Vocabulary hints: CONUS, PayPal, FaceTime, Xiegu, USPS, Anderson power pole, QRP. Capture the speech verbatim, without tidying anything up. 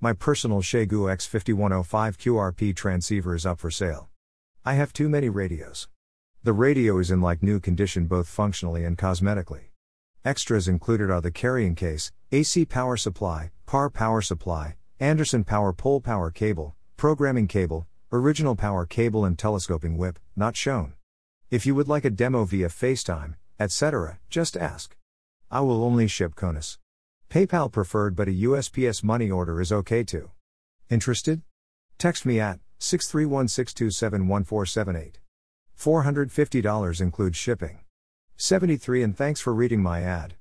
My personal Xiegu X fifty-one oh five Q R P transceiver is up for sale. I have too many radios. The radio is in like new condition both functionally and cosmetically. Extras included are the carrying case, A C power supply, P A R power supply, Anderson power pole power cable, programming cable, original power cable and telescoping whip, not shown. If you would like a demo via FaceTime, et cetera, just ask. I will only ship CONUS. PayPal preferred, but a U S P S money order is okay too. Interested? Text me at six three one, six two seven, one four seven eight. four hundred fifty dollars includes shipping. seventy-three and thanks for reading my ad.